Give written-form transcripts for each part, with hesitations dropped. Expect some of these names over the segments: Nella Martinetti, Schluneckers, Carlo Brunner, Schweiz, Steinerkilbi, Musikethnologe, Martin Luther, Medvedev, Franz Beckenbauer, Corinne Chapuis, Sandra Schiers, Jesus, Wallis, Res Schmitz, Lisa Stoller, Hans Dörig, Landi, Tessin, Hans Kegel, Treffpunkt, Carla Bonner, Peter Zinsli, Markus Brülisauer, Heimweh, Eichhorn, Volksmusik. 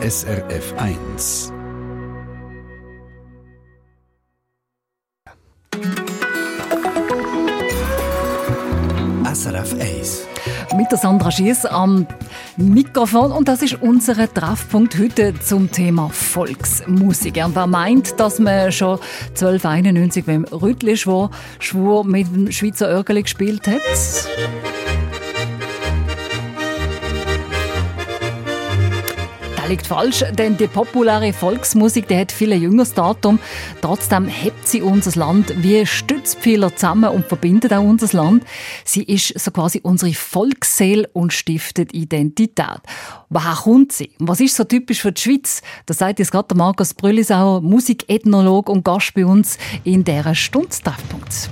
SRF 1. SRF 1. Mit der Sandra Schiers am Mikrofon, und das ist unser Treffpunkt heute zum Thema Volksmusik. Und wer meint, dass man schon 1291 beim Rüttli Schwur mit dem Schweizer Örgeli gespielt hat? Liegt falsch, denn die populäre Volksmusik, die hat viel ein jüngeres Datum. Trotzdem hebt sie unser Land wie Stützpfeiler zusammen und verbindet auch unser Land. Sie ist so quasi unsere Volksseele und stiftet Identität. Woher kommt sie? Was ist so typisch für die Schweiz? Das sagt jetzt gerade Markus Brülisauer, Musikethnologe und Gast bei uns in dieser Stunde Treffpunkt.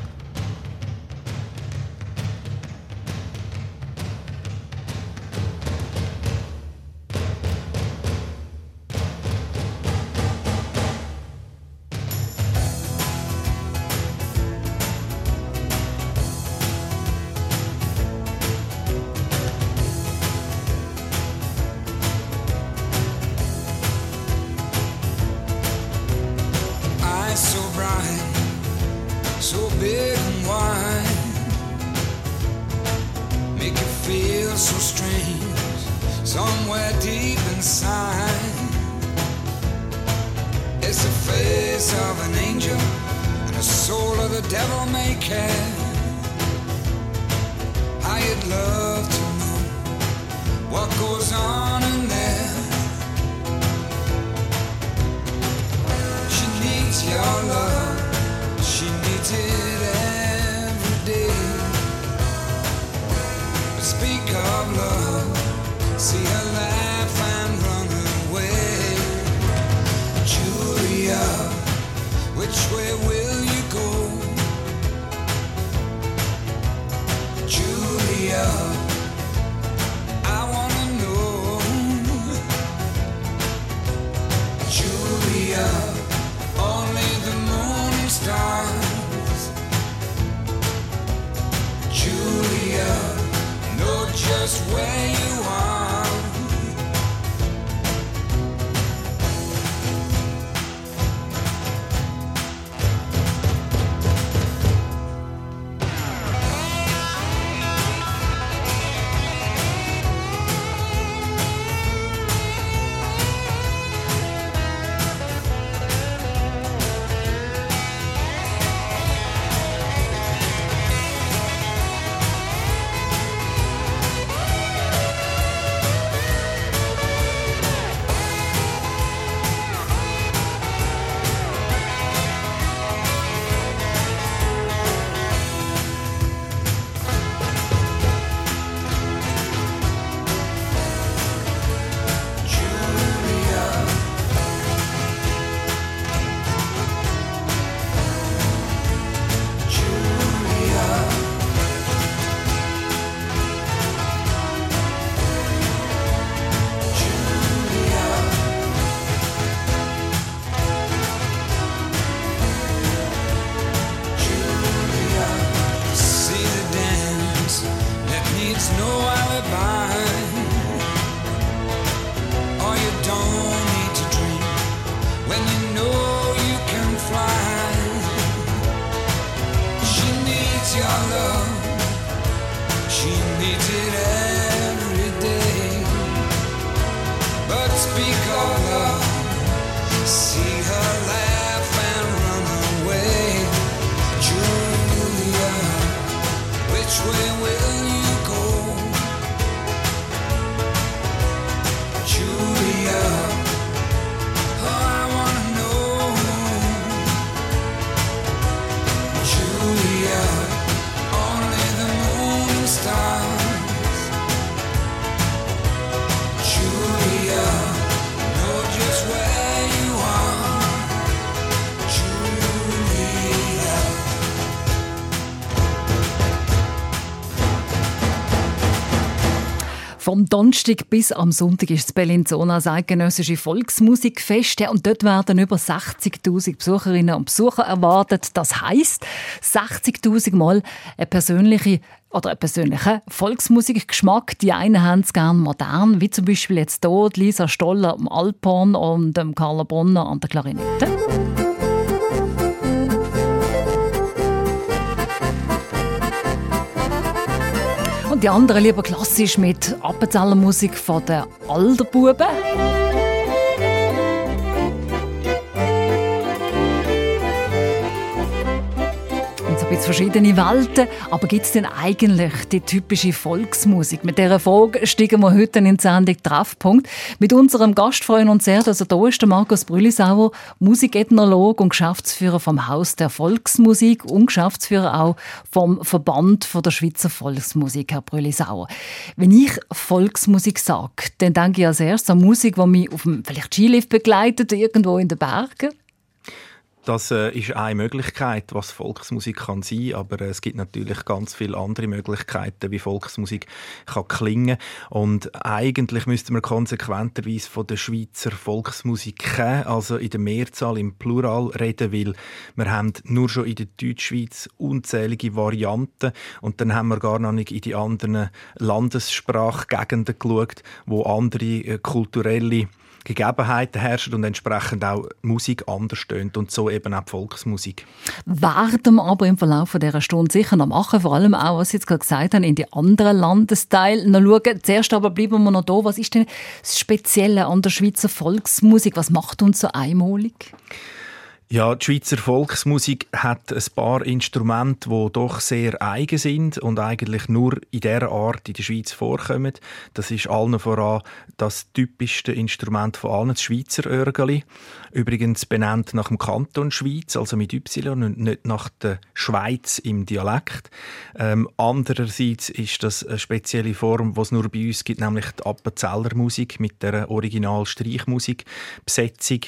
Vom Donnerstag bis am Sonntag ist das Bellinzona das Eidgenössische Volksmusikfest. Ja, und dort werden über 60'000 Besucherinnen und Besucher erwartet. Das heisst, 60'000 Mal einen persönlichen Volksmusikgeschmack. Die einen haben es gerne modern, wie zum Beispiel jetzt hier Lisa Stoller am Alphorn und Carla Bonner an der Klarinette. Und die anderen lieber klassisch mit Appenzeller Musik von den Alderbuben. Und so ein bisschen verschiedene Welten. Aber gibt es denn eigentlich die typische Volksmusik? Mit dieser Frage steigen wir heute in die Sendung «Treffpunkt». Mit unserem Gast freuen uns sehr, dass er da ist, der Markus Brülisauer, Musikethnologe und Geschäftsführer vom Haus der Volksmusik und Geschäftsführer auch vom Verband der Schweizer Volksmusik. Herr Brülisauer, wenn ich Volksmusik sage, dann denke ich als erstes an Musik, die mich auf dem vielleicht Skilift begleitet, irgendwo in den Bergen. Das ist eine Möglichkeit, was Volksmusik kann sein, aber es gibt natürlich ganz viele andere Möglichkeiten, wie Volksmusik kann klingen. Und eigentlich müsste man konsequenterweise von der Schweizer Volksmusik, also in der Mehrzahl, im Plural, reden, weil wir haben nur schon in der Deutschschweiz unzählige Varianten und dann haben wir gar noch nicht in die anderen Landessprachgegenden geschaut, wo andere kulturelle Gegebenheiten herrschen und entsprechend auch Musik anders tönt und so eben auch die Volksmusik. Werden wir aber im Verlauf dieser Stunde sicher noch machen, vor allem auch, was Sie jetzt gerade gesagt haben, in die anderen Landesteile noch schauen. Zuerst aber bleiben wir noch da. Was ist denn das Spezielle an der Schweizer Volksmusik? Was macht uns so einmalig? Ja, die Schweizer Volksmusik hat ein paar Instrumente, die doch sehr eigen sind und eigentlich nur in dieser Art in der Schweiz vorkommen. Das ist allen voran das typischste Instrument von allen, das Schweizer Örgeli. Übrigens benannt nach dem Kanton Schweiz, also mit Y und nicht nach der Schweiz im Dialekt. Andererseits ist das eine spezielle Form, die es nur bei uns gibt, nämlich die Appenzeller Musik mit der Original-Streichmusik-Besetzung.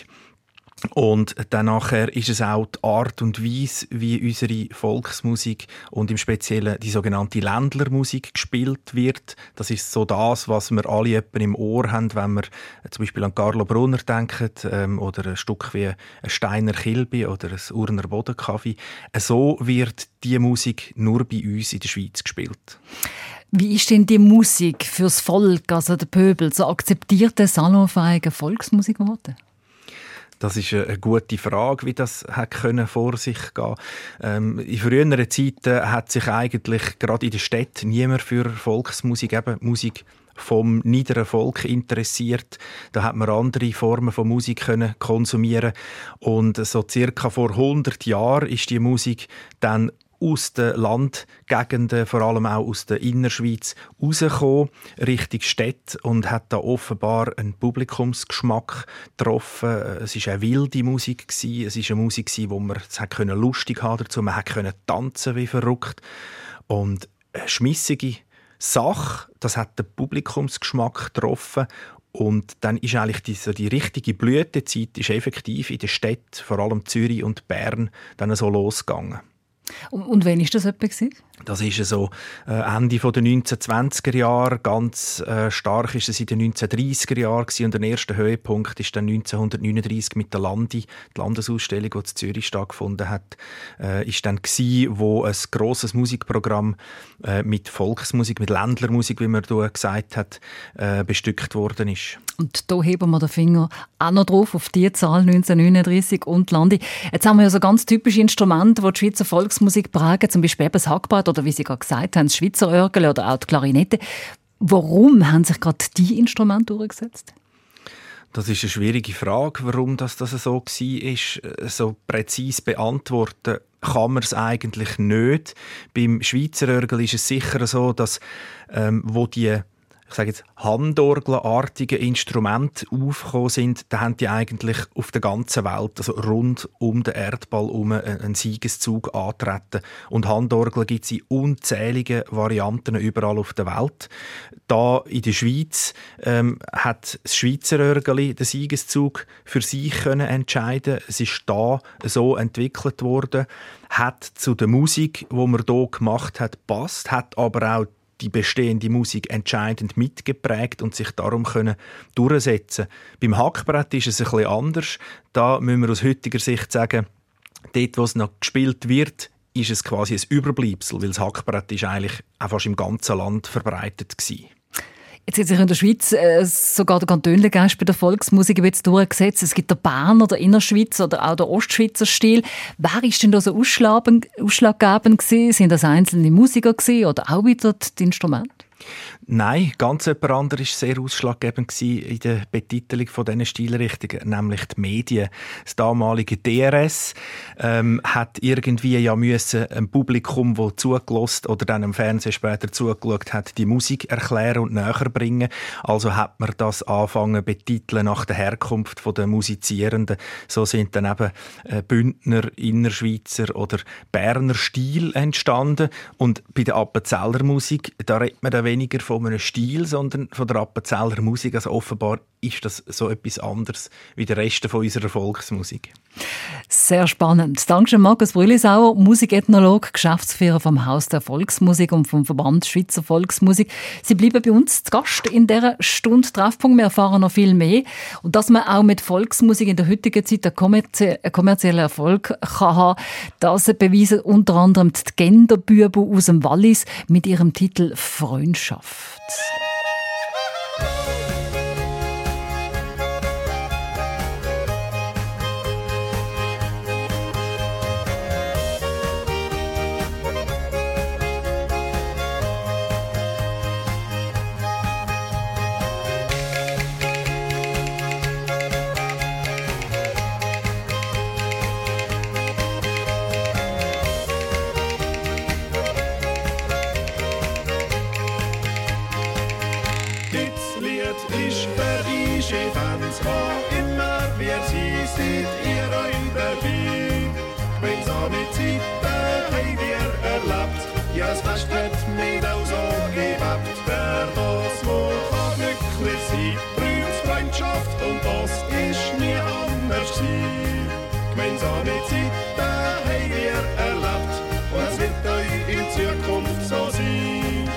Und dann nachher ist es auch die Art und Weise, wie unsere Volksmusik und im Speziellen die sogenannte Ländlermusik gespielt wird. Das ist so das, was wir alle etwa im Ohr haben, wenn wir zum Beispiel an Carlo Brunner denken oder ein Stück wie ein Steiner Kilbi oder ein Urner Bodenkaffee. So wird diese Musik nur bei uns in der Schweiz gespielt. Wie ist denn die Musik fürs Volk, also der Pöbel, so akzeptierte, salonfähige Volksmusik geworden? Das ist eine gute Frage, wie das vor sich gehen konnte. In früheren Zeiten hat sich eigentlich gerade in der Stadt niemand für Volksmusik, eben Musik vom niederen Volk, interessiert. Da hat man andere Formen von Musik können konsumieren. Und so circa vor 100 Jahren ist die Musik dann aus den Landgegenden, vor allem auch aus der Innerschweiz, rausgekommen, Richtung Städte, und hat da offenbar einen Publikumsgeschmack getroffen. Es war eine wilde Musik, es war eine Musik, wo man es lustig haben konnte, man konnte tanzen wie verrückt. Und eine schmissige Sache, das hat den Publikumsgeschmack getroffen. Und dann ist eigentlich die richtige Blütezeit ist effektiv in den Städten, vor allem Zürich und Bern, dann so losgegangen. Und wann war das etwa? Das war so Ende der 1920er Jahre. Ganz stark war es in den 1930er Jahren. Und der erste Höhepunkt ist dann 1939 mit der Landi, die Landesausstellung, die in Zürich stattgefunden hat, ist dann gewesen, wo ein grosses Musikprogramm mit Volksmusik, mit Ländlermusik, wie man da gesagt hat, bestückt worden ist. Und da heben wir den Finger auch noch drauf, auf die Zahl 1939 und Landi. Jetzt haben wir ja so ganz typische Instrumente, die die Schweizer Volksmusik prägen, zum Beispiel eben das Hackbrett oder, wie Sie gerade gesagt haben, das Schweizer Örgel oder auch die Klarinette. Warum haben sich gerade diese Instrumente durchgesetzt? Das ist eine schwierige Frage, warum das so war. So präzise beantworten kann man es eigentlich nicht. Beim Schweizer Örgel ist es sicher so, dass wo die handorgelartige Instrumente aufgekommen sind, da haben die eigentlich auf der ganzen Welt, also rund um den Erdball herum, einen Siegeszug antreten. Und Handorgeln gibt es in unzähligen Varianten überall auf der Welt. Da in der Schweiz hat das Schweizer Örgeli den Siegeszug für sich entscheiden. Es ist da so entwickelt worden, hat zu der Musik, die man hier gemacht hat, passt, hat aber auch die bestehende Musik entscheidend mitgeprägt und sich darum können durchsetzen können. Beim Hackbrett ist es ein bisschen anders. Da müssen wir aus heutiger Sicht sagen, dort, wo es noch gespielt wird, ist es quasi ein Überbleibsel, weil das Hackbrett ist eigentlich auch fast im ganzen Land verbreitet war. Jetzt hat sich in der Schweiz sogar der Kantonliche Geist bei der Volksmusik jetzt durchgesetzt. Es gibt den Berner, den Innerschweizer oder auch den Ostschweizer Stil. Wer war denn da so ausschlaggebend gewesen? Sind das einzelne Musiker gewesen oder auch wieder die Instrumente? Nein, ganz jemand anderes war sehr ausschlaggebend in der Betitelung dieser Stilrichtungen, nämlich die Medien. Das damalige DRS hat irgendwie ja müssen einem Publikum, das zugelassen oder dann im Fernsehen später zugeschaut hat, die Musik erklären und näher bringen. Also hat man das angefangen betiteln nach der Herkunft der Musizierenden. So sind dann eben Bündner, Innerschweizer oder Berner Stil entstanden. Und bei der Appenzeller Musik, da redet man dann weniger von einem Stil, sondern von der Appenzeller Musik. Also offenbar ist das so etwas anderes wie der Rest von unserer Volksmusik. Sehr spannend. Danke schön, Markus Brülisauer, Musikethnologe, Geschäftsführer vom Haus der Volksmusik und vom Verband Schweizer Volksmusik. Sie bleiben bei uns zu Gast in dieser Stunde Treffpunkt. Wir erfahren noch viel mehr. Und dass man auch mit Volksmusik in der heutigen Zeit einen kommerziellen Erfolg haben kann, das beweisen unter anderem die Genderbüben aus dem Wallis mit ihrem Titel «Freundschaft». Gemeinsame Zeiten haben wir erlebt und es wird euch in Zukunft so sein.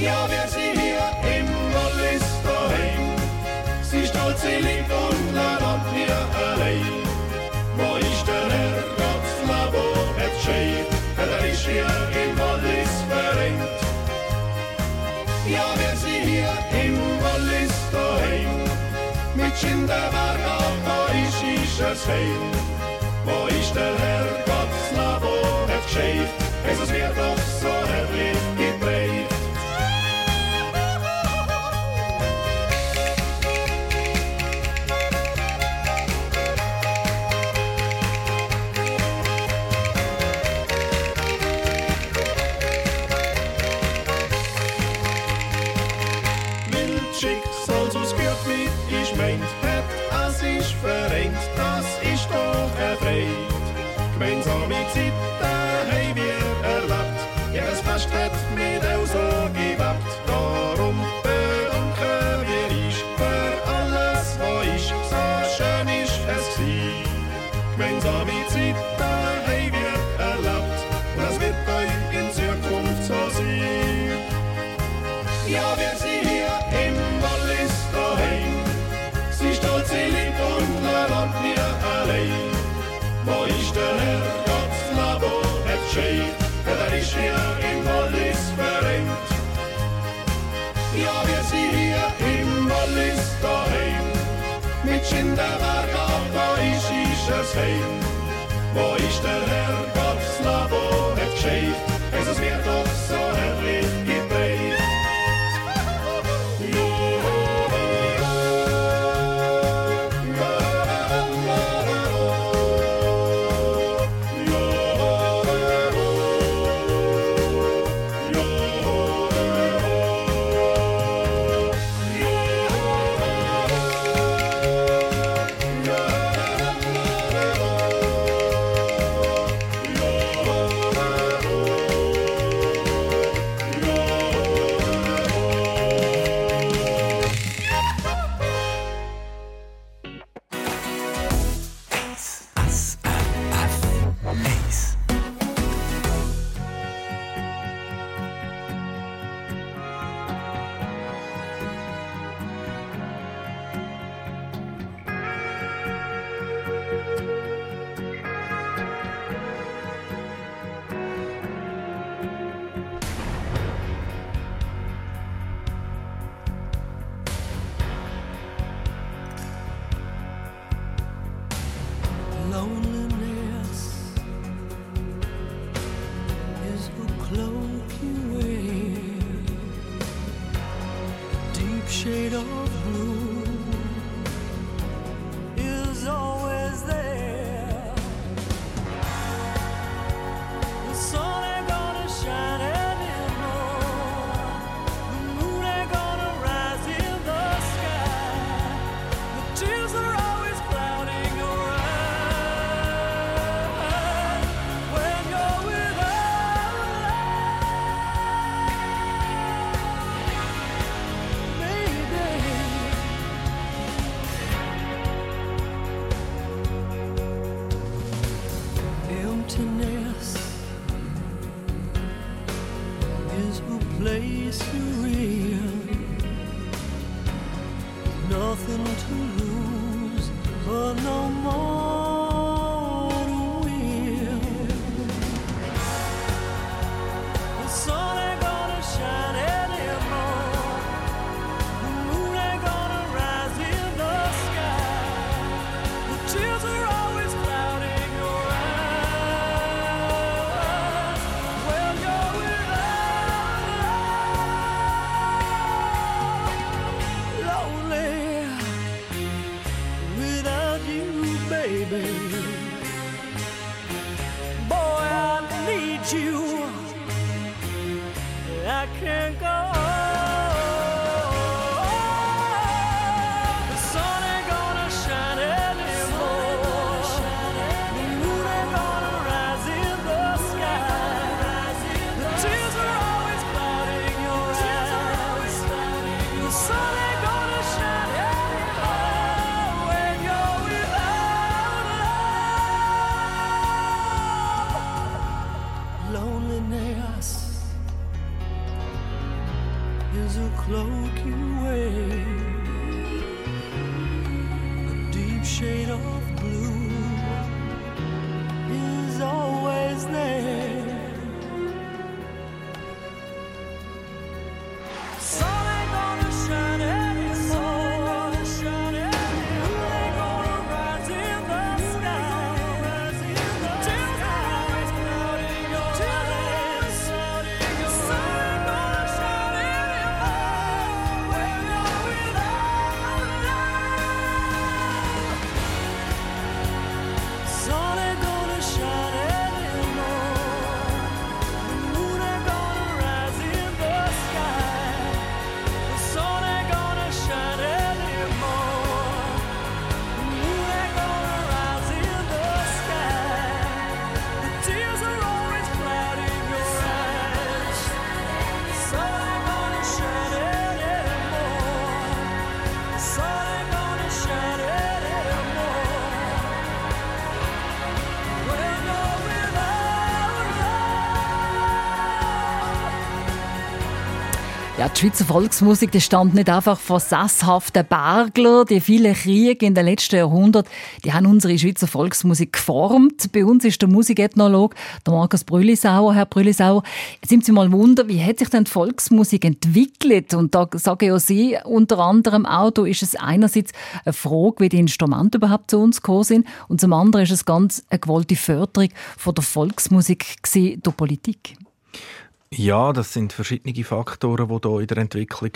Ja, wir sind hier im Wallis daheim. Sie stolz, sie lieb und lernt wir allein. Wo ist der Herr Gottslab, der hat Scheid? Er ist hier im Wallis verengt. Ja, wir sind hier im Wallis daheim. Mit Schinderberg am Marisch ist es fein. Wo ist der Herrgotts Labo hat gescheit? Es wird doch so herrlich gedreht. Das ist doch erfreut. Gemeinsame Zeiten haben wir erlebt. Jedes Fest hat mit auch so gewebt. Darum bedanken wir uns für alles, was ist. So schön ist es gewesen. Gemeinsame Zeiten haben wir erlebt. Und es wird euch in Zukunft so sein. Ja, wir sind hier im Wallis daheim. Sie stolz, sie lieb und lernt mir allein. Wo ist der Herrgotts Labo hat gescheit? Er ist hier im Wallis verengt. Ja, wir sind hier im Wallis daheim. Mit Schinderberg am Eich ist es heim. Wo ist der Herrgotts Labo hat gescheit? Es wird doch so herrlich gedreht. loneliness is a cloak you wear. Deep shade of blue is always there. The sun ain't gonna shine anymore. The moon ain't gonna rise in the sky. The tears are always clouding your eyes when you're without life, baby. Emptiness is a place you're in. Nothing to lose, but no more to win. The sun ain't gonna shine anymore. The moon ain't gonna rise in the sky. The tears are always clouding your eyes when you're without love. Lonely without you, baby. Boy, I need you. I can't go on. The sun ain't gonna shine anymore. The moon ain't gonna rise in the sky. The tears are always clouding your eyes. The sun ain't gonna shine anymore when you're without love. Loneliness is a cloak you wear. A deep shade of blue is always there. Sun ain't gonna shine anymore. Moon ain't gonna rise in the sky. Tears are always clouding your eyes. Sun ain't gonna shine anymore when you're without love. Sun ain't gonna shine anymore. The moon ain't gonna rise in the sky. The sun ain't gonna shine anymore. The moon ain't gonna rise in the sky. The tears are always clouding your eyes. The sun ain't gonna shine anymore. The sun ain't gonna shine anymore. When you're without love. Ja, die Schweizer Volksmusik, die stammt nicht einfach von sesshaften Berglern. Die vielen Kriege in den letzten Jahrhunderten, die haben unsere Schweizer Volksmusik geformt. Bei uns ist der Musikethnologe, der Markus Brülisauer. Herr Brülisauer, jetzt nimmt Sie mal Wunder, wie hat sich denn die Volksmusik entwickelt? Und da sagen ja Sie unter anderem auch, da ist es einerseits eine Frage, wie die Instrumente überhaupt zu uns gekommen sind. Und zum anderen ist es ganz eine gewollte Förderung von der Volksmusik gewesen durch die Politik. Ja, das sind verschiedene Faktoren, die hier in der Entwicklung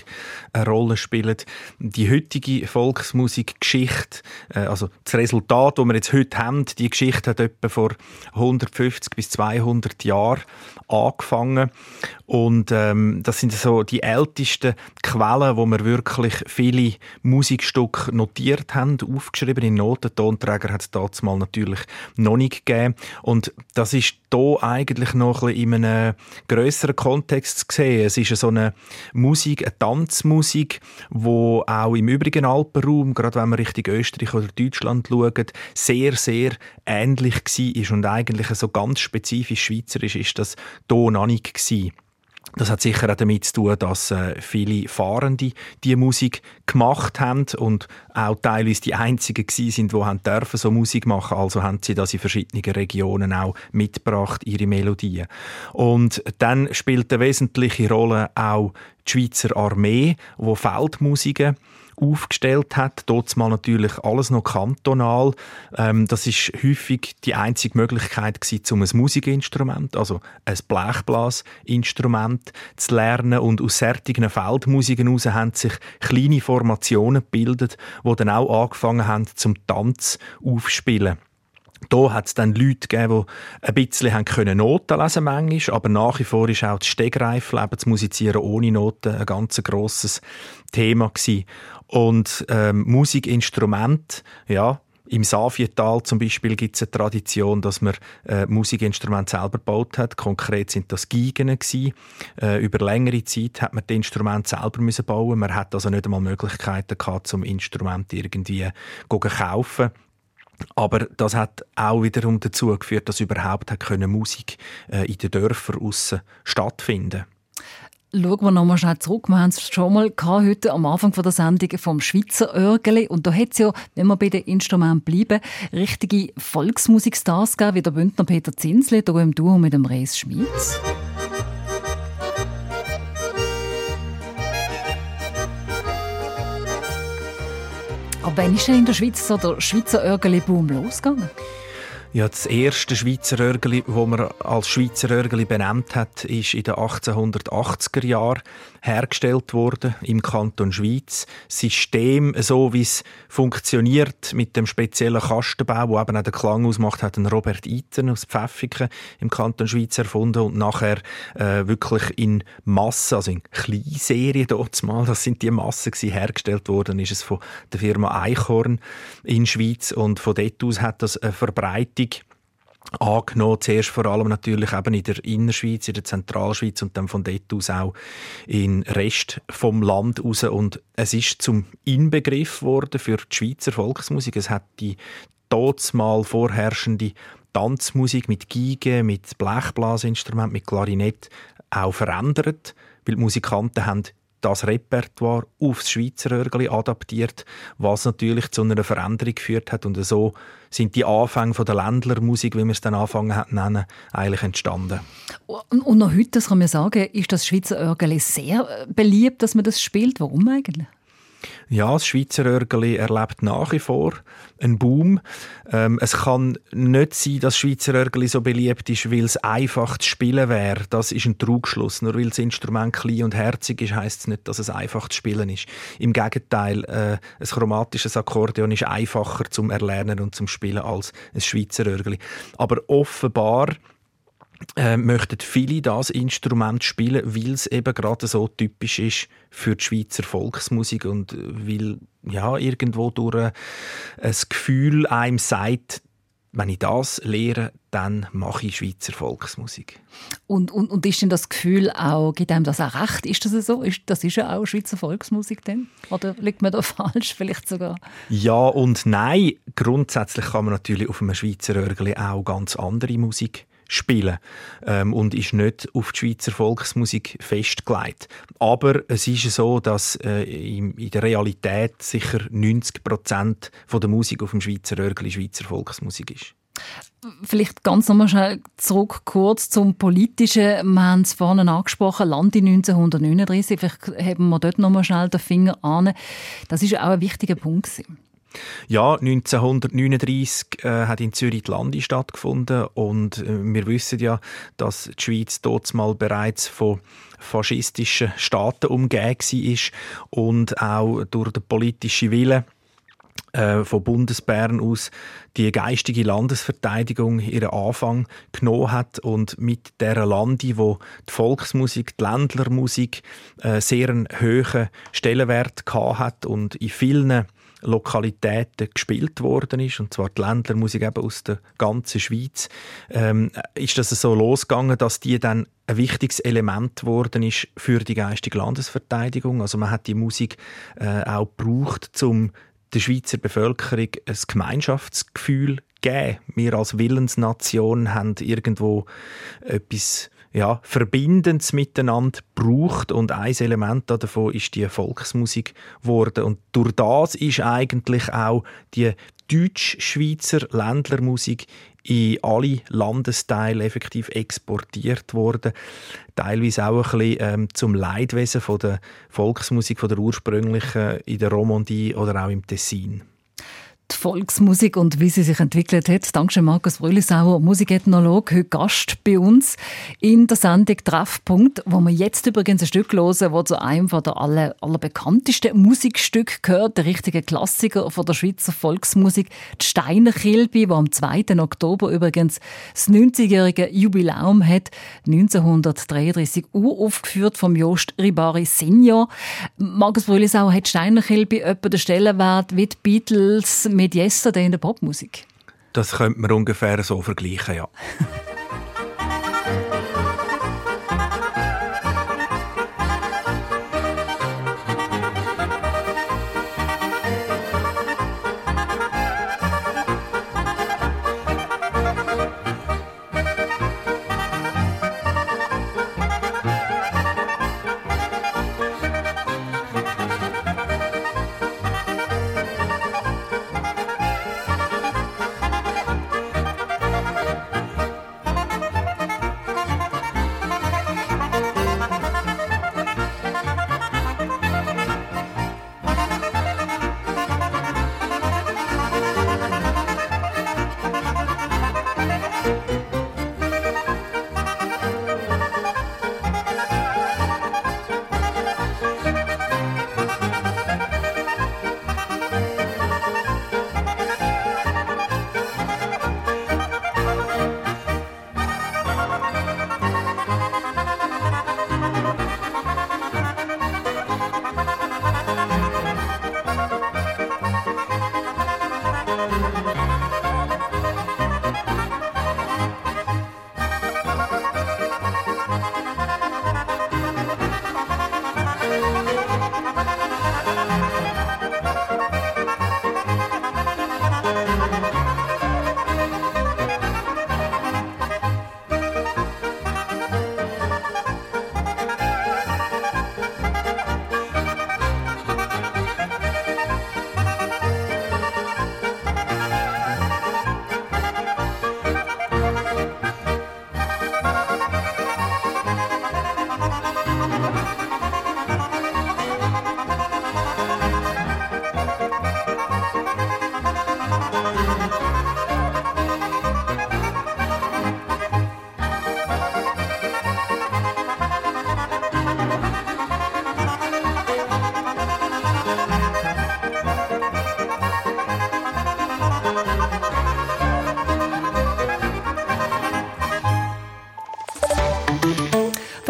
eine Rolle spielen. Die heutige Volksmusikgeschichte, also das Resultat, das wir jetzt heute haben, die Geschichte hat etwa vor 150 bis 200 Jahren angefangen. Und das sind so die ältesten Quellen, wo wir wirklich viele Musikstücke notiert haben, aufgeschrieben in Noten. Tonträger hat es dazumal natürlich noch nicht gegeben. Und das ist hier eigentlich noch ein bisschen in einem grösseren Kontext gesehen. Es ist so eine Musik, eine Tanzmusik, die auch im übrigen Alpenraum, gerade wenn man Richtung Österreich oder Deutschland schaut, sehr, sehr ähnlich war und eigentlich so ganz spezifisch schweizerisch ist das hier noch nicht gewesen. Das hat sicher auch damit zu tun, dass viele Fahrende diese Musik gemacht haben und auch teilweise die Einzigen waren, die haben dürfen so Musik machen. Also haben sie das in verschiedenen Regionen auch mitgebracht, ihre Melodien. Und dann spielt eine wesentliche Rolle auch die Schweizer Armee, die Feldmusiken aufgestellt hat. Dort mal natürlich alles noch kantonal. Das ist häufig die einzige Möglichkeit gewesen, um ein Musikinstrument, also ein Blechblasinstrument, zu lernen. Und aus solchen Feldmusiken heraus haben sich kleine Formationen gebildet, die dann auch angefangen haben, zum Tanz aufzuspielen. Da hat es dann Leute gegeben, die ein bisschen Noten lesen konnten, aber nach wie vor war auch das Stegreifleben, das Musizieren ohne Noten, ein ganz grosses Thema gewesen. Und Musikinstrumente, ja, im Savietal zum Beispiel gibt es eine Tradition, dass man Musikinstrumente selber gebaut hat. Konkret sind das Geigen gewesen. Über längere Zeit hat man die Instrumente selber müssen bauen. Man hat also nicht einmal Möglichkeiten gehabt, zum Instrument irgendwie zu kaufen. Aber das hat auch wiederum dazu geführt, dass überhaupt Musik in den Dörfern aussen stattfinden konnte. Schauen wir noch mal schnell zurück. Wir haben es schon mal gehabt, heute am Anfang der Sendung vom Schweizer Örgeli. Und da hat es ja, wenn wir bei den Instrumenten bleiben, richtige Volksmusikstars gegeben, wie der Bündner Peter Zinsli, hier im Duo mit dem Res Schmitz. Aber wann ist denn in der Schweiz so der Schweizer Örgeli-Boom losgegangen? Ja, das erste Schweizer Örgeli, das man als Schweizer Örgeli benannt hat, ist in den 1880er Jahren hergestellt worden im Kanton Schweiz. Das System, so wie es funktioniert, mit dem speziellen Kastenbau, der eben auch den Klang ausmacht, hat ein Robert Iten aus Pfäffiken im Kanton Schweiz erfunden und nachher wirklich in Massen, also in Kleinserien dort mal, das sind die Massen gewesen, hergestellt worden ist es von der Firma Eichhorn in Schweiz, und von dort aus hat das eine Verbreitung angenommen, zuerst vor allem natürlich eben in der Innerschweiz, in der Zentralschweiz und dann von dort aus auch in Rest vom Land raus. Und es ist zum Inbegriff geworden für die Schweizer Volksmusik. Es hat die totsmal vorherrschende Tanzmusik mit Geige, mit Blechblasinstrumenten, mit Klarinett auch verändert, weil die Musikanten haben das Repertoire aufs Schweizer Örgeli adaptiert, was natürlich zu einer Veränderung geführt hat. Und so sind die Anfänge von der Ländlermusik, wie wir es dann angefangen haben zu nennen, eigentlich entstanden. Und noch heute, das kann man sagen, ist das Schweizer Örgeli sehr beliebt, dass man das spielt. Warum eigentlich? Ja, das Schweizer Örgeli erlebt nach wie vor einen Boom. Es kann nicht sein, dass das Schweizer Örgeli so beliebt ist, weil es einfach zu spielen wäre. Das ist ein Trugschluss. Nur weil das Instrument klein und herzig ist, heisst es nicht, dass es einfach zu spielen ist. Im Gegenteil, ein chromatisches Akkordeon ist einfacher zum Erlernen und zum Spielen als ein Schweizer Örgeli. Aber offenbar möchten viele das Instrument spielen, weil es eben gerade so typisch ist für die Schweizer Volksmusik und weil ja, irgendwo durch ein Gefühl einem sagt, wenn ich das lehre, dann mache ich Schweizer Volksmusik. Und ist denn das Gefühl auch, gibt einem das auch recht? Ist das so? Das ist ja auch Schweizer Volksmusik denn? Oder liegt man da falsch vielleicht sogar? Ja und nein. Grundsätzlich kann man natürlich auf einem Schweizer Örgeli auch ganz andere Musik spielen und ist nicht auf die Schweizer Volksmusik festgelegt. Aber es ist so, dass in der Realität sicher 90% der Musik auf dem Schweizer Örgeli Schweizer Volksmusik ist. Vielleicht ganz nochmal schnell zurück kurz zum Politischen. Wir haben es vorhin angesprochen, Landi 1939. Vielleicht heben wir dort nochmal schnell den Finger an. Das war auch ein wichtiger Punkt. Ja, 1939 hat in Zürich die Landi stattgefunden und wir wissen ja, dass die Schweiz dort mal bereits von faschistischen Staaten umgeben war und auch durch den politischen Willen von Bundesbern aus die geistige Landesverteidigung ihren Anfang genommen hat und mit dieser Landi, wo die Volksmusik, die Ländlermusik sehr einen hohen Stellenwert gehabt hat und in vielen Lokalitäten gespielt worden ist, und zwar die Ländlermusik eben aus der ganzen Schweiz, ist das so losgegangen, dass die dann ein wichtiges Element geworden ist für die geistige Landesverteidigung. Also man hat die Musik auch gebraucht, um der Schweizer Bevölkerung ein Gemeinschaftsgefühl zu geben. Wir als Willensnation haben irgendwo etwas ja, Verbindendes miteinander braucht. Und ein Element davon ist die Volksmusik geworden. Und durch das ist eigentlich auch die Deutsch-Schweizer Ländlermusik in alle Landesteile effektiv exportiert worden. Teilweise auch ein bisschen zum Leidwesen von der Volksmusik, von der ursprünglichen in der Romandie oder auch im Tessin. Die Volksmusik und wie sie sich entwickelt hat. Dankeschön, Markus Brülisauer, Musikethnologe, heute Gast bei uns in der Sendung «Treffpunkt», wo wir jetzt übrigens ein Stück hören, das zu einem der allerbekanntesten Musikstücke gehört, der richtige Klassiker von der Schweizer Volksmusik, die Steinerkilbe, die am 2. Oktober übrigens das 90-jährige Jubiläum hat, 1933 uraufgeführt vom Jost Ribari Senior. Markus Brülisauer, hat Steinerkilbe etwa den Stellenwert wie die Beatles mit Yesterday in der Popmusik? Das könnte man ungefähr so vergleichen, ja.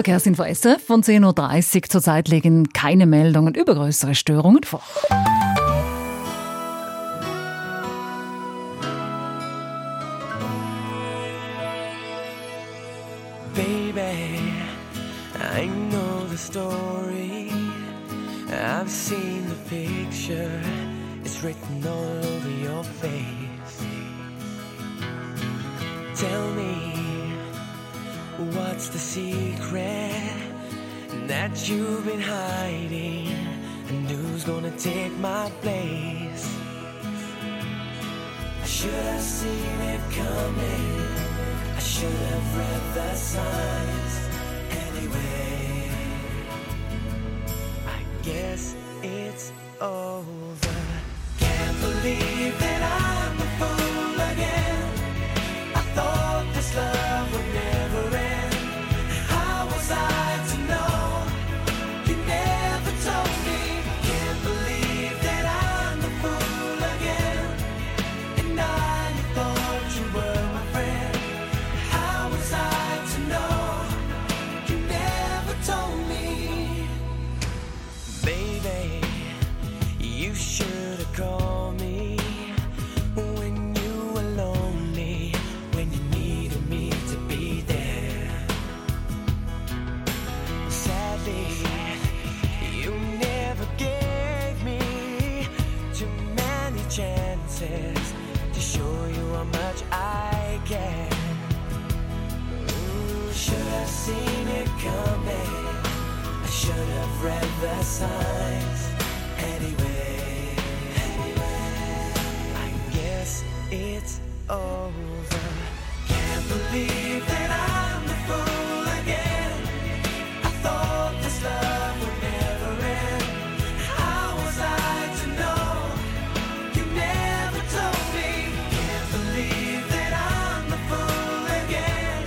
Kerstin von Essen, von 10.30 Uhr. Zurzeit liegen keine Meldungen über größere Störungen vor. Baby, I know the story. I've seen the picture. It's written all over your face. Tell me, what's the secret that you've been hiding? And who's gonna take my place? I should have seen it coming. I should have read the signs. Anyway, I guess it's over. Can't believe that I'm a fool again. I thought this love would never. To show you how much I care. Ooh, should have seen it coming. I should have read the signs. Anyway, I guess it's over. Can't believe that I'm the fool again. I thought this love would never end. How was I to know? You never told me. Can't believe that I'm the fool again.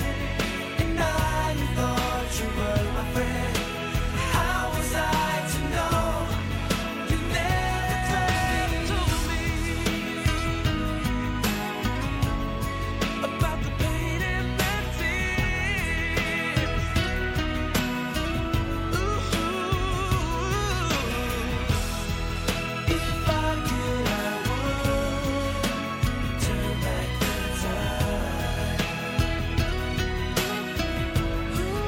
And I thought you were my friend. How was I to know? You never told me about the pain and the tears. Ooh. If I could, I would turn back the time. Ooh,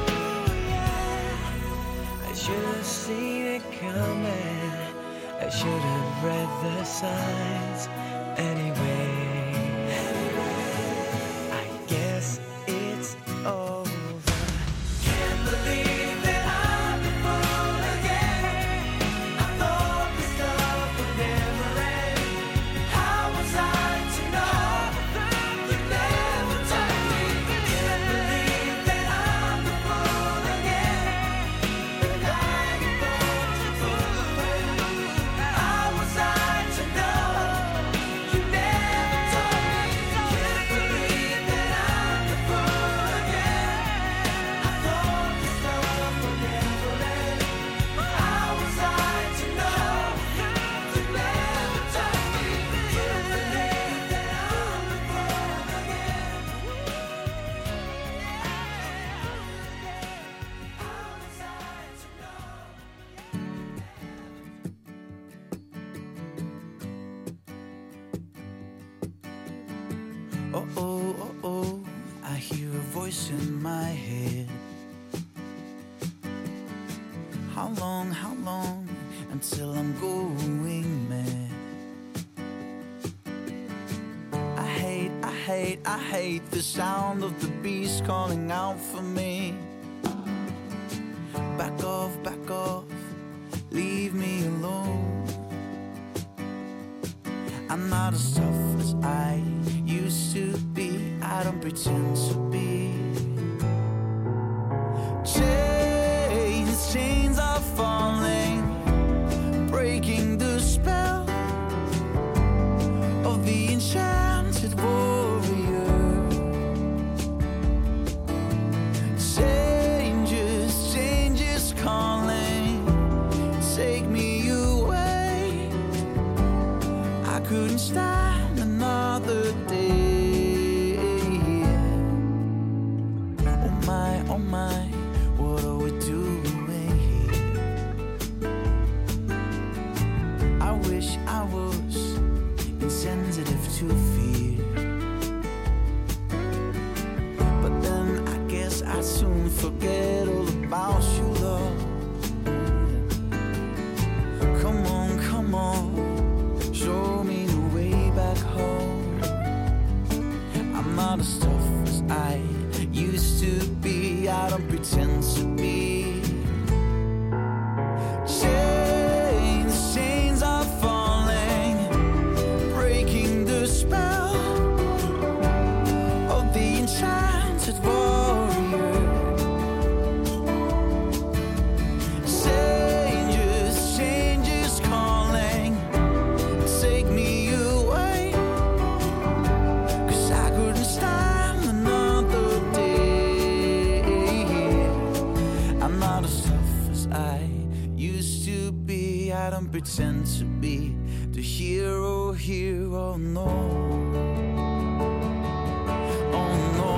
yeah. I should have seen it coming. I should have read the signs. Anyway, I guess it's over. Can't believe that I'm the fool again. I thought this love would never end. How was I to know? You never told me. Can't believe that I'm the fool again. And I thought you were my friend. How was I to know? You never told me. Can't believe that I'm the fool again. I thought this love would never end. How was I to know? You never told me. Can't believe that I'm the fool again. How was I to know? Oh, I hear a voice in my head. How long until I'm going mad? I hate the sound of the beast calling out for me. Back off, leave me alone. I'm not as tough as I used to be. I don't pretend to be. Chains are falling, breaking the spell of the enchanted warrior. Changes calling, take me away. I couldn't stand another day. Oh my, what are we doing here? I wish I was insensitive to fear, but then I guess I soon forget all about you, love. Come on, show me the way back home. I'm not as tough as I used to be. I don't pretend to be. Chains are falling, breaking the spell of the enchanted warrior. Changes calling, take me away. Cause I couldn't stand another day. I'm not as tough as I used to be. I don't pretend to be the hero, no. Oh no,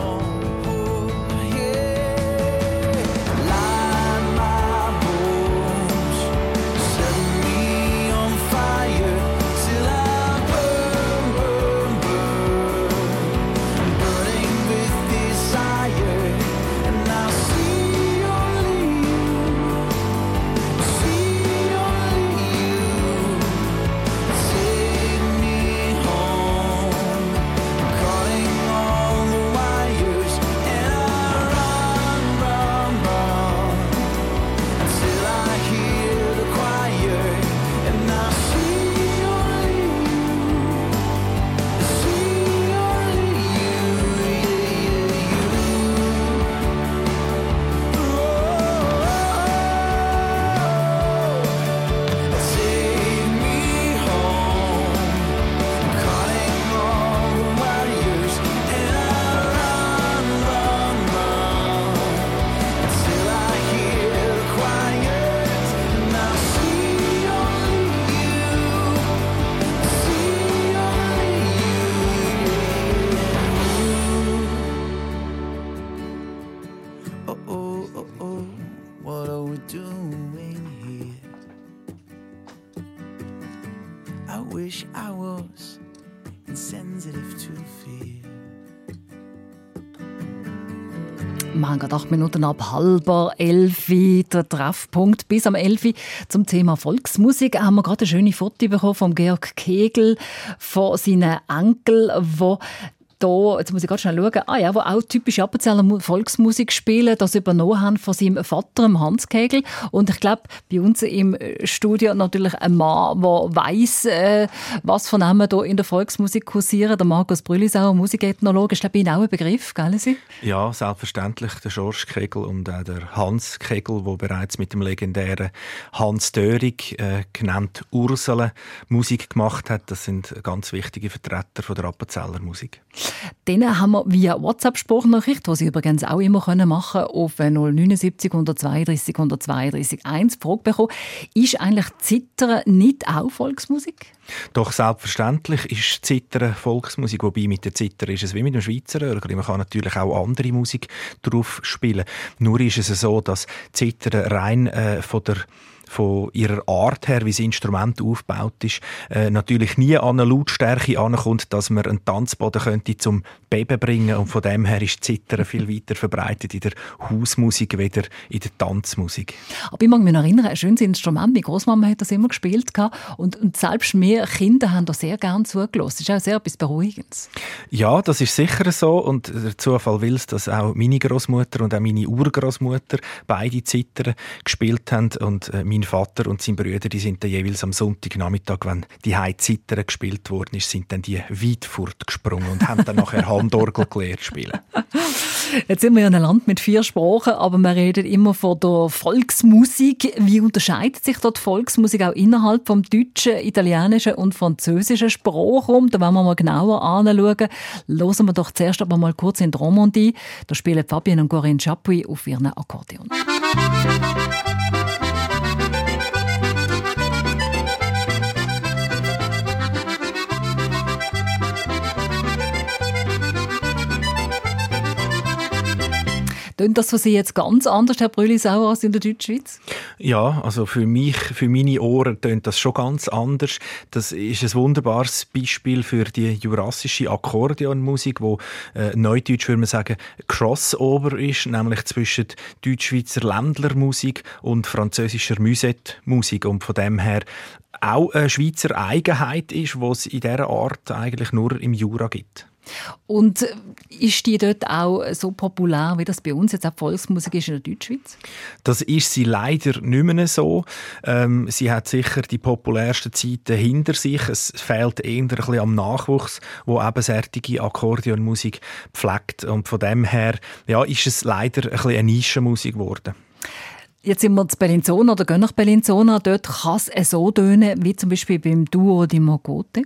yeah. Light my bones, set me on fire till I burn. I'm burning with desire, and I see only you. Take me home. I was insensitive to fear. Wir haben gerade 8 Minuten ab 10:30 der Treffpunkt. Bis am 11 zum Thema Volksmusik haben wir gerade eine schöne Foto bekommen von Georg Kegel, von seinen Enkel, die hier, jetzt muss ich gerade schnell schauen, die auch typische Appenzeller Volksmusik spielen, das übernommen haben von seinem Vater, Hans Kegel. Und ich glaube, bei uns im Studio natürlich ein Mann, der weiss, was von einem hier in der Volksmusik kursieren. Der Markus Brülisauer, Musikethnologe, ist glaube ich Ihnen auch ein Begriff, gell? Ja, selbstverständlich. Der Georg Kegel und auch der Hans Kegel, der bereits mit dem legendären Hans Dörig, genannt Ursele, Musik gemacht hat. Das sind ganz wichtige Vertreter von der Appenzeller Musik. Dann haben wir via WhatsApp-Sprachnachricht, die Sie übrigens auch immer machen können, auf 079 132 132 1 die Frage bekommen. Ist eigentlich Zittern nicht auch Volksmusik? Doch selbstverständlich ist Zittern Volksmusik, wobei mit der Zither ist es wie mit dem Schweizer Örgli. Man kann natürlich auch andere Musik drauf spielen. Nur ist es so, dass Zittern rein von ihrer Art her, wie das Instrument aufgebaut ist, natürlich nie an eine Lautstärke ankommt, dass man einen Tanzboden könnte zum Beben bringen. Und von dem her ist Zittern viel weiter verbreitet in der Hausmusik, weder in der Tanzmusik. Aber ich mag mich noch erinnern, ein schönes Instrument. Meine Großmama hat das immer gespielt. Und selbst wir Kinder haben da sehr gerne zugelassen. Das ist auch sehr etwas Beruhigendes. Ja, das ist sicher so. Und der Zufall will es, dass auch meine Großmutter und auch meine Urgroßmutter beide Zittern gespielt haben. Und mein Vater und sein Brüder, die sind dann jeweils am Sonntagnachmittag, wenn die Zittern gespielt worden ist, sind dann die weit fortgesprungen und haben dann nachher Handorgel gelernt spielen. Jetzt sind wir in einem Land mit 4 Sprachen, aber wir reden immer von der Volksmusik. Wie unterscheidet sich dort die Volksmusik auch innerhalb vom deutschen, italienischen und französischen Sprachraum? Da wollen wir mal genauer anschauen. Hören wir doch zuerst aber mal kurz in die Romandie. Da spielen Fabienne und Corinne Chapuis auf ihren Akkordeon. Tönt das für Sie jetzt ganz anders, Herr Brülisauer, als in der Deutschschweiz? Ja, also für meine Ohren tönt das schon ganz anders. Das ist ein wunderbares Beispiel für die jurassische Akkordeonmusik, wo neudeutsch würde man sagen Crossover ist, nämlich zwischen deutschschweizer Ländlermusik und französischer Musette-Musik. Und von dem her auch eine Schweizer Eigenheit ist, die es in dieser Art eigentlich nur im Jura gibt. Und ist die dort auch so populär, wie das bei uns jetzt auch Volksmusik ist in der Deutschschweiz? Das ist sie leider nicht mehr so. Sie hat sicher die populärsten Zeiten hinter sich. Es fehlt eher ein bisschen am Nachwuchs, wo eben solche Akkordeonmusik pflegt. Und von dem her ja, ist es leider ein bisschen eine Nischenmusik geworden. Jetzt sind wir zu Bellinzona oder gehen nach Bellinzona. Dort kann es so tönen, wie zum Beispiel beim Duo die Magotte.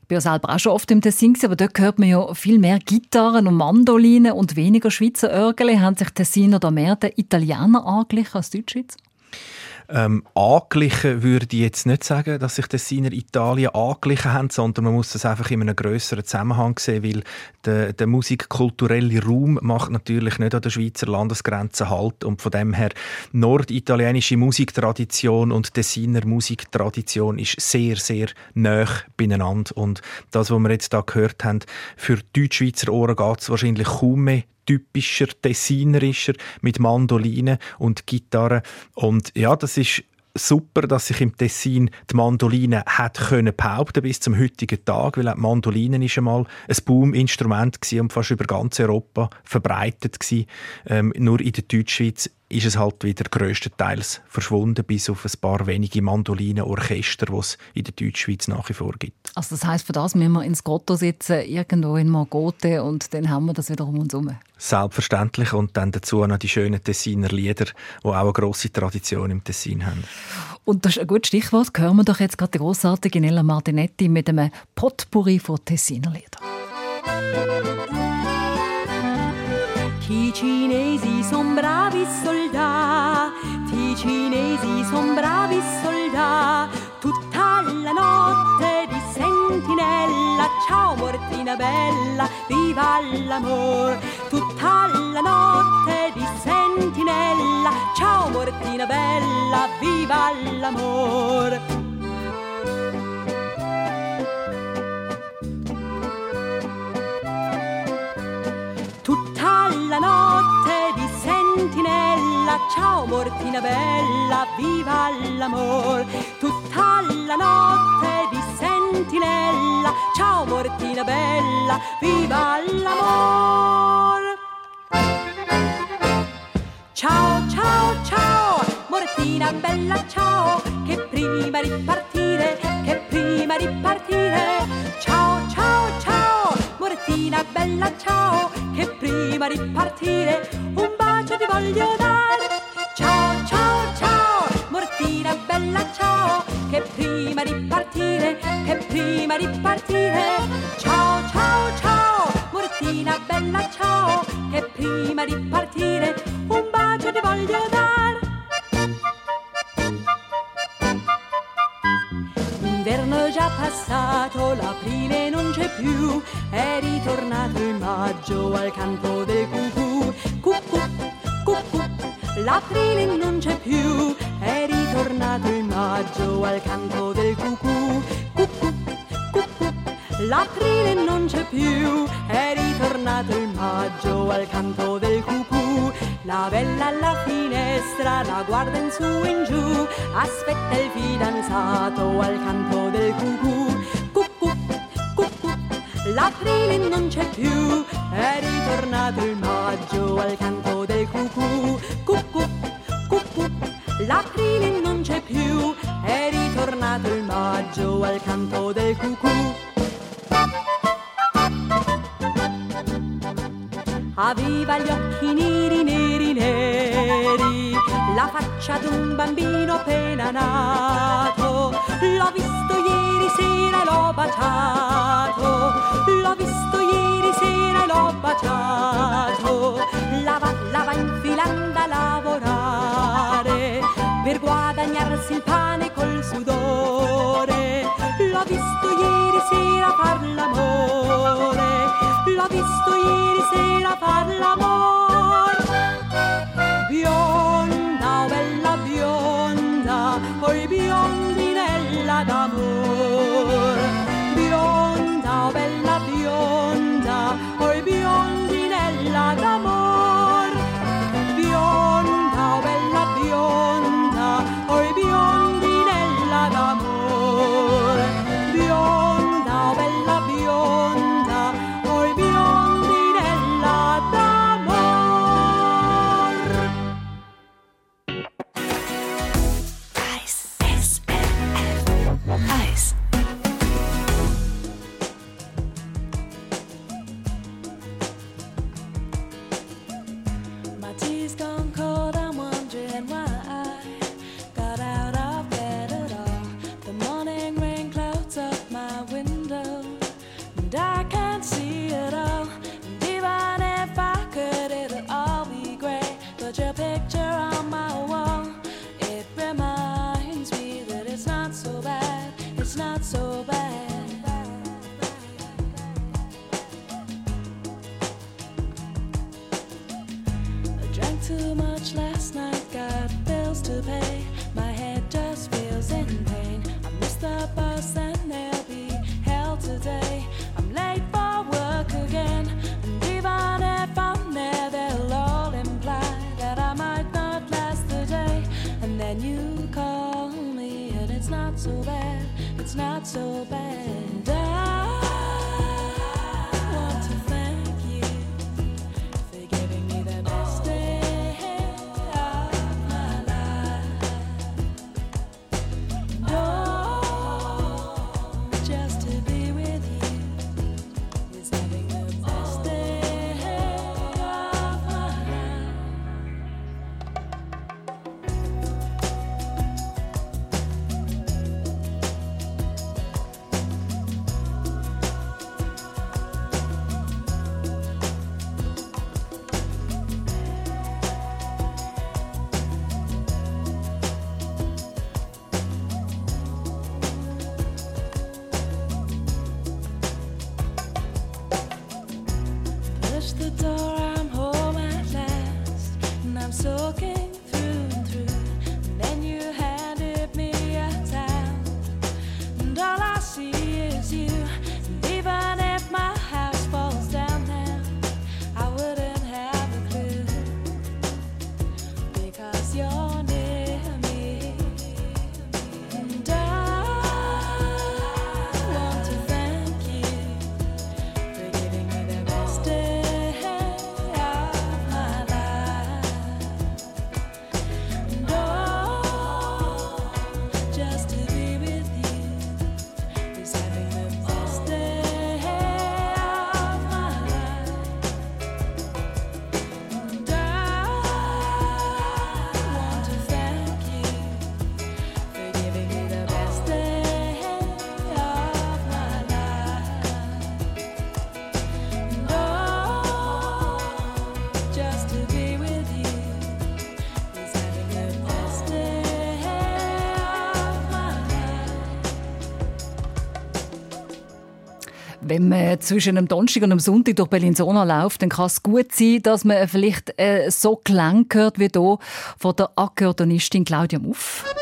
Ich bin ja selber auch schon oft im Tessin, aber dort hört man ja viel mehr Gitarren und Mandolinen und weniger Schweizer Orgel. Haben sich Tessiner da mehr den Italienern angeglichen als Deutschschweizer? Angeglichen würde ich jetzt nicht sagen, dass sich Tessiner Italien angeglichen haben, sondern man muss das einfach in einem grösseren Zusammenhang sehen, weil der musikkulturelle Raum macht natürlich nicht an der Schweizer Landesgrenze Halt und von dem her norditalienische Musiktradition und Tessiner Musiktradition ist sehr, sehr nah beieinander und das, was wir jetzt da gehört haben, für Deutschschweizer Ohren geht es wahrscheinlich kaum mehr typischer, Tessinerischer, mit Mandolinen und Gitarre. Und ja, das ist super, dass sich im Tessin die Mandoline hat behaupten bis zum heutigen Tag, weil die Mandoline ist einmal ein Boom-Instrument gewesen und fast über ganz Europa verbreitet gewesen. Nur in der Deutschschweiz ist es halt wieder grösstenteils verschwunden, bis auf ein paar wenige Mandolinenorchester, die es in der Deutschschweiz nach wie vor gibt. Also das heisst, für das müssen wir ins Grotto sitzen, irgendwo in Magotte, und dann haben wir das wieder um uns herum. Selbstverständlich. Und dann dazu noch die schönen Tessiner Lieder, die auch eine grosse Tradition im Tessin haben. Und das ist ein gutes Stichwort. Hören wir doch jetzt gerade die grossartige Nella Martinetti mit einem Potpourri von Tessiner Liedern. I cinesi son bravi soldati, i cinesi son bravi soldati, tutta la notte di sentinella. ciao Mortina bella, viva l'amor, tutta la notte di sentinella, ciao Mortina bella, viva l'amor. La notte di sentinella, ciao Mortina bella, viva l'amor, tutta la notte di sentinella, ciao Mortina bella, viva l'amor. Ciao, ciao, ciao, Mortina bella, ciao, che prima ripartire, che prima ripartire. Ciao, ciao, ciao, Mortina bella, ciao, che prima ripartire, un bacio ti voglio dare. Ciao, ciao, ciao, Mortina bella, ciao, che prima ripartire, che prima ripartire. Ciao, ciao, ciao, Mortina bella, ciao, che prima ripartire, un bacio ti voglio dare. L'inverno è già passato, l'aprile non c'è più, è ritornato il maggio al canto del cucù. Cucù, cucù, l'aprile non c'è più, è ritornato il maggio al canto del cucù. Cucù, cucù, l'aprile non c'è più, è ritornato il maggio al canto del cucù. La bella alla finestra la guarda in su e in giù, aspetta il fidanzato al canto del cucù. Cucù, cucù, l'aprile non c'è più, è ritornato il maggio al canto del cucù. Cucù, cucù, l'aprile non c'è più, è ritornato il maggio al canto del cucù. Aveva gli occhi neri, neri, neri, la faccia d'un bambino appena nato. L'ho visto ieri sera e l'ho baciato, l'ho visto ieri sera e l'ho baciato. Lava in Finlandia a lavorare per guadagnarsi il pane col sudore. L'ho visto ieri sera far l'amore, l'ho visto ieri sera far l'amor. Bionda, oh bella bionda, oi biondinella d'amor. Bionda, oh bella bionda, oi biondinella d'amor. Bionda, oh bella bionda, oi biondinella d'amor. Bionda, oh bella bionda, thank you for giving me the best day. smashed the door, I'm home at last, and I'm soaking through and through. And then you handed me a towel, and all I see is you. And even if my house falls down now, I wouldn't have a clue, because you're near me. And I want to thank you for giving me the best day of my life. And oh, just to be with you is having the best day of my life. And I want to thank you for giving me the best day of my life. And oh, just to be with you is having the best day of my life. Wenn man zwischen einem Donnerstag und einem Sonntag durch Bellinzona läuft, dann kann es gut sein, dass man vielleicht so Klänge hört wie hier von der Akkordeonistin Claudia Muff. Musik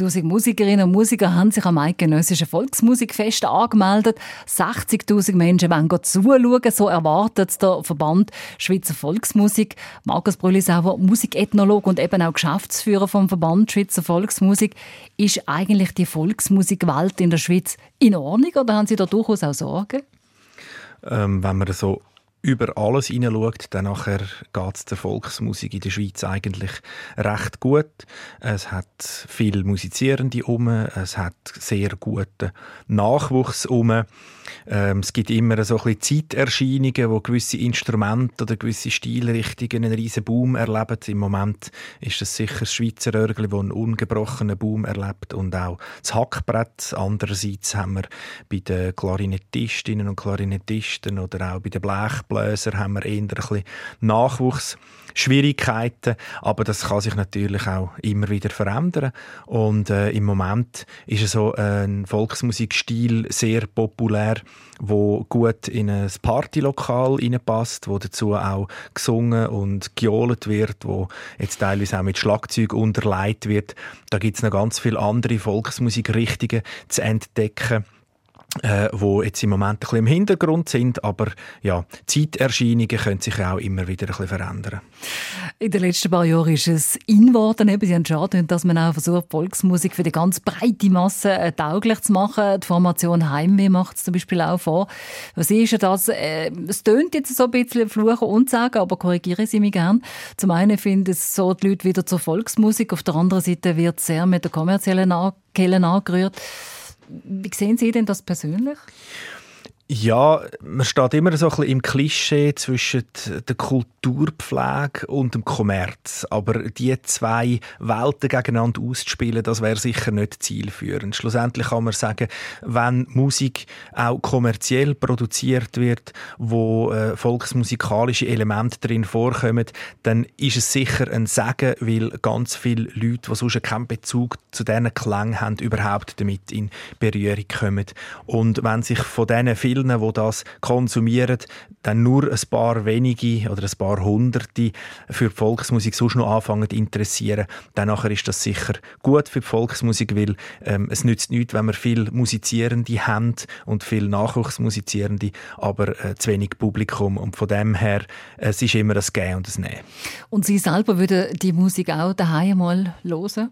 2000 Musikerinnen und Musiker haben sich am Eidgenössischen Volksmusikfest angemeldet. 60'000 Menschen wollen zuschauen, so erwartet es der Verband Schweizer Volksmusik. Markus Brülisauer, Musikethnologe und eben auch Geschäftsführer vom Verband Schweizer Volksmusik. Ist eigentlich die Volksmusikwelt in der Schweiz in Ordnung oder haben Sie da durchaus auch Sorgen? Wenn man so über alles hineinschaut, dann nachher geht es der Volksmusik in der Schweiz eigentlich recht gut. Es hat viele Musizierende rum, es hat sehr guten Nachwuchs rum. Es gibt immer so ein bisschen Zeiterscheinungen, wo gewisse Instrumente oder gewisse Stilrichtungen einen riesen Boom erleben. Im Moment ist es sicher das Schweizer Örgli, das einen ungebrochenen Boom erlebt, und auch das Hackbrett. Andererseits haben wir bei den Klarinettistinnen und Klarinettisten oder auch bei den Blechbläsern haben wir eher ein bisschen Nachwuchsschwierigkeiten, aber das kann sich natürlich auch immer wieder verändern. Und im Moment ist so ein Volksmusikstil sehr populär, wo gut in ein Partylokal reinpasst, wo dazu auch gesungen und gejohlt wird, wo jetzt teilweise auch mit Schlagzeug unterlegt wird. Da gibt es noch ganz viele andere Volksmusikrichtungen zu entdecken, wo jetzt im Moment ein bisschen im Hintergrund sind, aber ja, Zeiterscheinungen können sich auch immer wieder ein bisschen verändern. In den letzten paar Jahren ist es in geworden, eben, Sie haben schon, dass man auch versucht, Volksmusik für die ganz breite Masse tauglich zu machen. Die Formation Heimweh macht es zum Beispiel auch vor. Was ist ja das? Es tönt jetzt so ein bisschen fluchen und sagen, aber korrigieren Sie mich gerne. Zum einen finden es so die Leute wieder zur Volksmusik, auf der anderen Seite wird es sehr mit der kommerziellen Kelle angerührt. Wie sehen Sie denn das persönlich? Ja, man steht immer so ein bisschen im Klischee zwischen der Kulturpflege und dem Kommerz. Aber die zwei Welten gegeneinander auszuspielen, das wäre sicher nicht zielführend. Schlussendlich kann man sagen, wenn Musik auch kommerziell produziert wird, wo volksmusikalische Elemente darin vorkommen, dann ist es sicher ein Segen, weil ganz viele Leute, die sonst keinen Bezug zu diesen Klängen haben, überhaupt damit in Berührung kommen. Und wenn sich von diesen vielen, die das konsumieren, dann nur ein paar wenige oder ein paar Hunderte für die Volksmusik sonst noch anfangen zu interessieren, dann ist das sicher gut für die Volksmusik, weil es nützt nichts, wenn wir viele Musizierende haben und viele Nachwuchsmusizierende, aber zu wenig Publikum. Und von dem her, es ist immer ein Gehen und ein Nehmen. Und Sie selber würden die Musik auch daheim mal hören?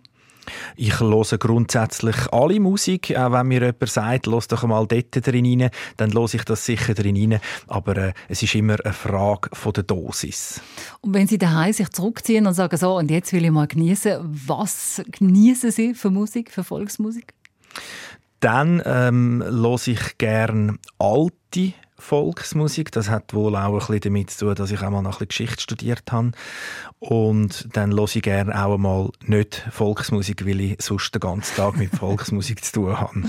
Ich höre grundsätzlich alle Musik. Auch wenn mir jemand sagt, «Los doch mal dort rein», dann höre ich das sicher rein. Aber es ist immer eine Frage von der Dosis. Und wenn Sie daheim sich zurückziehen und sagen, «So, und jetzt will ich mal genießen», was genießen Sie für Musik, für Volksmusik? Dann höre ich gerne alte Volksmusik. Das hat wohl auch ein bisschen damit zu tun, dass ich auch mal noch ein bisschen Geschichte studiert habe. Und dann höre ich gerne auch mal nicht Volksmusik, weil ich sonst den ganzen Tag mit Volksmusik zu tun habe.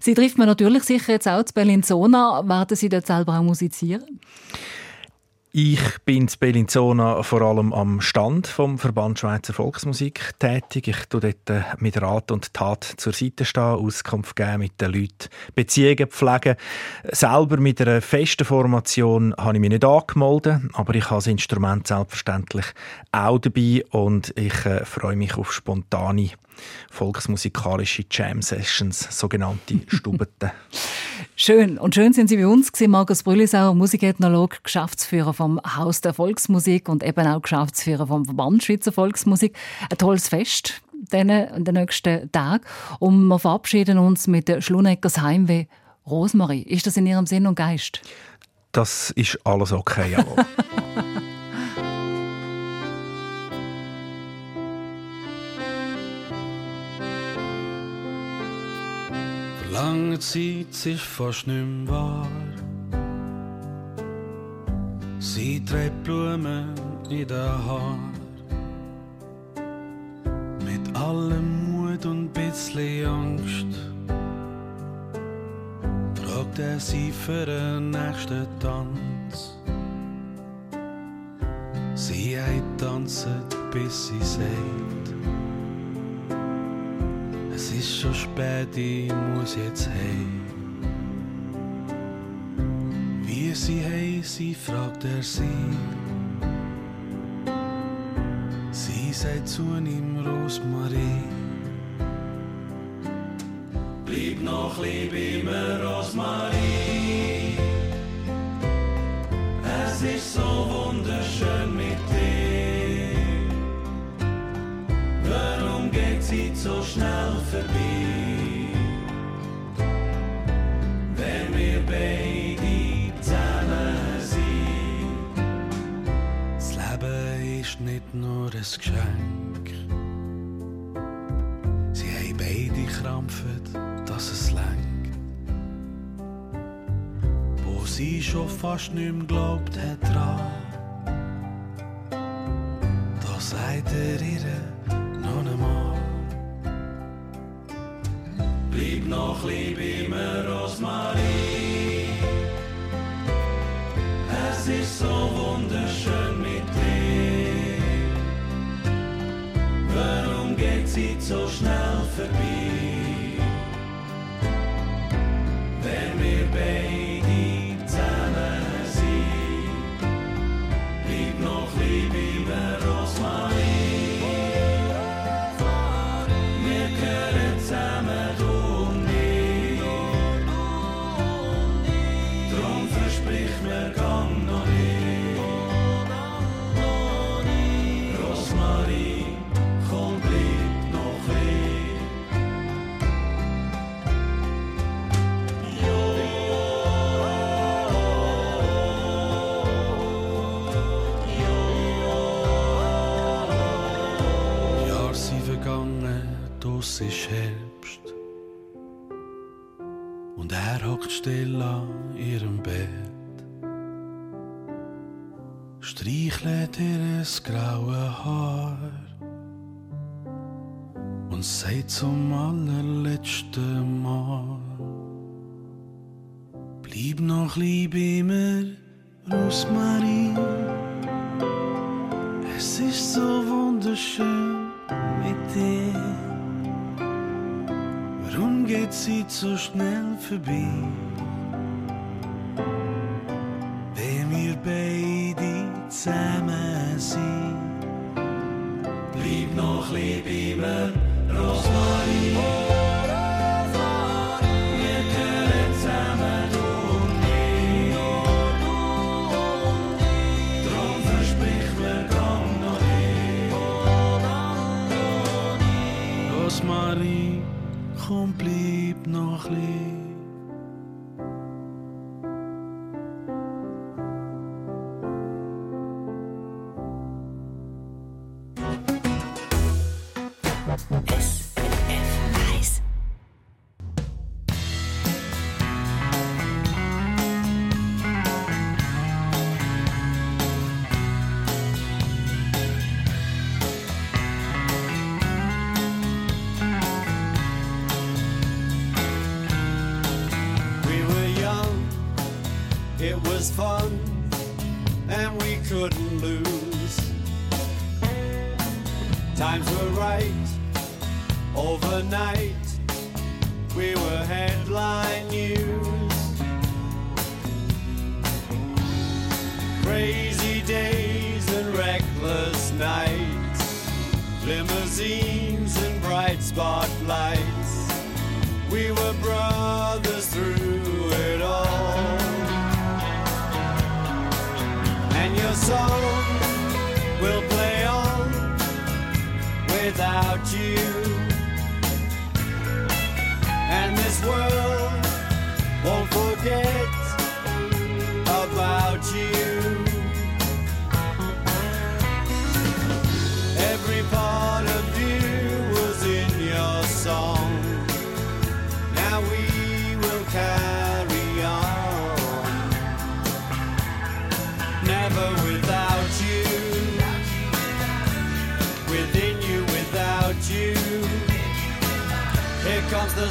Sie trifft man natürlich sicher jetzt auch in Bellinzona. Werden Sie dort selber auch musizieren? Ich bin in Bellinzona vor allem am Stand vom Verband Schweizer Volksmusik tätig. Ich tue dort mit Rat und Tat zur Seite stehen, Auskunft geben mit den Leuten, Beziehungen pflegen. Selber mit einer festen Formation habe ich mich nicht angemeldet, aber ich habe das Instrument selbstverständlich auch dabei und ich freue mich auf spontane volksmusikalische Jam-Sessions, sogenannte Stubete. Schön. Und schön sind Sie bei uns gewesen, Markus Brülisauer, Musikethnologe, Geschäftsführer vom Haus der Volksmusik und eben auch Geschäftsführer vom Verband Schweizer Volksmusik. Ein tolles Fest in den nächsten Tagen. Und wir verabschieden uns mit der Schluneckers Heimweh Rosmarie. Ist das in Ihrem Sinn und Geist? Das ist alles okay, jawohl. Lange Zeit, es ist fast nicht mehr wahr. Sie trägt Blumen in den Haaren. Mit allem Mut und bisschen Angst fragt er sie für den nächsten Tanz. Sie tanzt, bis sie sagt: Es ist schon spät, ich muss jetzt heim. Wie sie heim sind, fragt er sie. Sie sagt zu ihm, Rosmarie: Bleib noch lieb immer, Rosmarie. Es ist so wunderschön mit dir. Warum geht sie so schnell? Wenn wir beide zusammen sind. Das Leben ist nicht nur ein Geschenk. Sie haben beide gekrampft, dass es längt. Wo sie schon fast nicht mehr glaubt hat dran, da sagt er ihr noch einmal: Bleib noch lieb immer, Rosmarie. Es ist so wunderschön mit dir. Warum geht sie so schnell vorbei? Wenn wir beide zusammen sind, bleib noch lieb immer, Rosmarie. Wir gehören zusammen. Es ist Herbst und er hockt still an ihrem Bett, streichelt ihr graue Haar und sagt zum allerletzten Mal: Bleib noch lieb immer, Rosmarie. Es ist so wunderschön mit dir. Warum geht sie so schnell vorbei? Wenn wir beide zusammen sind, bleib noch lieb immer, Rosmarie. Und blieb noch lieb. was fun and we couldn't lose. Times were right, overnight we were headline news. Crazy days and reckless nights, limousines and bright spotlights. We were brothers through it all. And your song will play on without you. And this world won't forget about you. Every part of you was in your song. We will carry on, never without you, within you, without you, here comes the